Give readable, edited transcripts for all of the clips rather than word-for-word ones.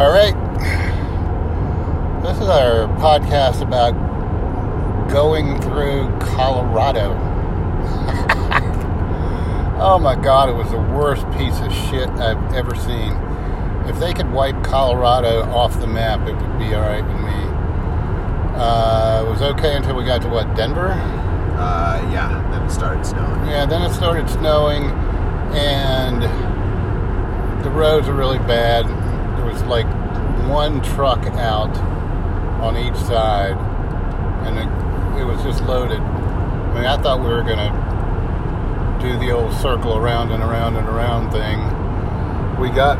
Alright, this is our podcast about going through Colorado. Oh my God, it was the worst piece of shit I've ever seen. If they could wipe Colorado off the map, it would be alright with me. It was okay until we got to, what, Denver? Yeah, then it started snowing. Yeah, then it started snowing, and the roads are really bad. There was like one truck out on each side, and it was just loaded. I mean, I thought we were going to do the old circle around and around and around thing. We got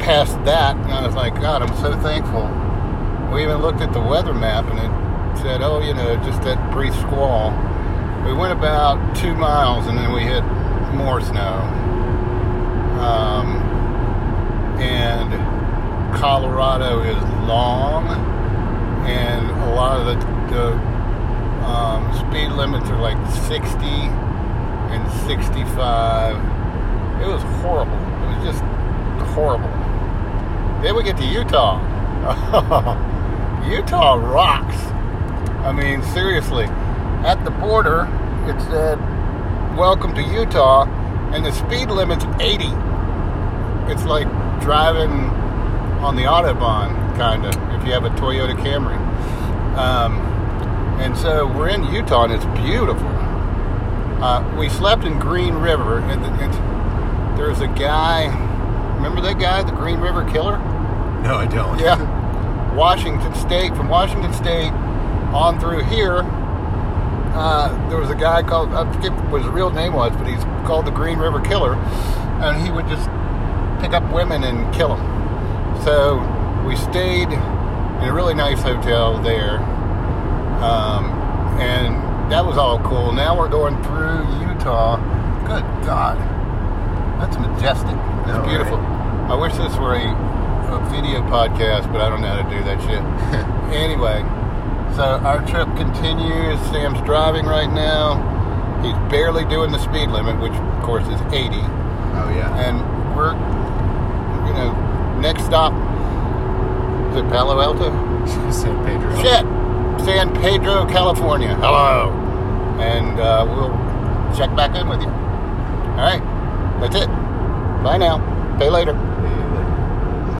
past that, and I was like, God, I'm so thankful. We even looked at the weather map, and it said, oh, you know, just that brief squall. We went about 2 miles, and then we hit more snow. And Colorado is long, and a lot of the speed limits are like 60 and 65. It was horrible. It was just horrible. Then we get to Utah. Utah rocks. I mean, seriously. At the border, it said, welcome to Utah, and the speed limit's 80. It's like driving on the Autobahn, kind of, if you have a Toyota Camry. And so we're in Utah, and it's beautiful. We slept in Green River, and there's a guy, remember that guy, the Green River Killer? No, I don't. Yeah. Washington State, from Washington State on through here, there was a guy called, I forget what his real name was, but he's called the Green River Killer, and he would just pick up women and kill them. So we stayed in a really nice hotel there, and that was all cool. Now we're going through Utah. Good God, that's majestic. That's beautiful. Right? I wish this were a video podcast, but I don't know how to do that shit. Anyway, so our trip continues. Sam's driving right now. He's barely doing the speed limit, which of course is 80. Oh yeah. And we're, you know, next stop, is it Palo Alto? San Pedro. Shit! San Pedro, California. Hello! And we'll check back in with you. Alright, that's it. Bye now. Pay later.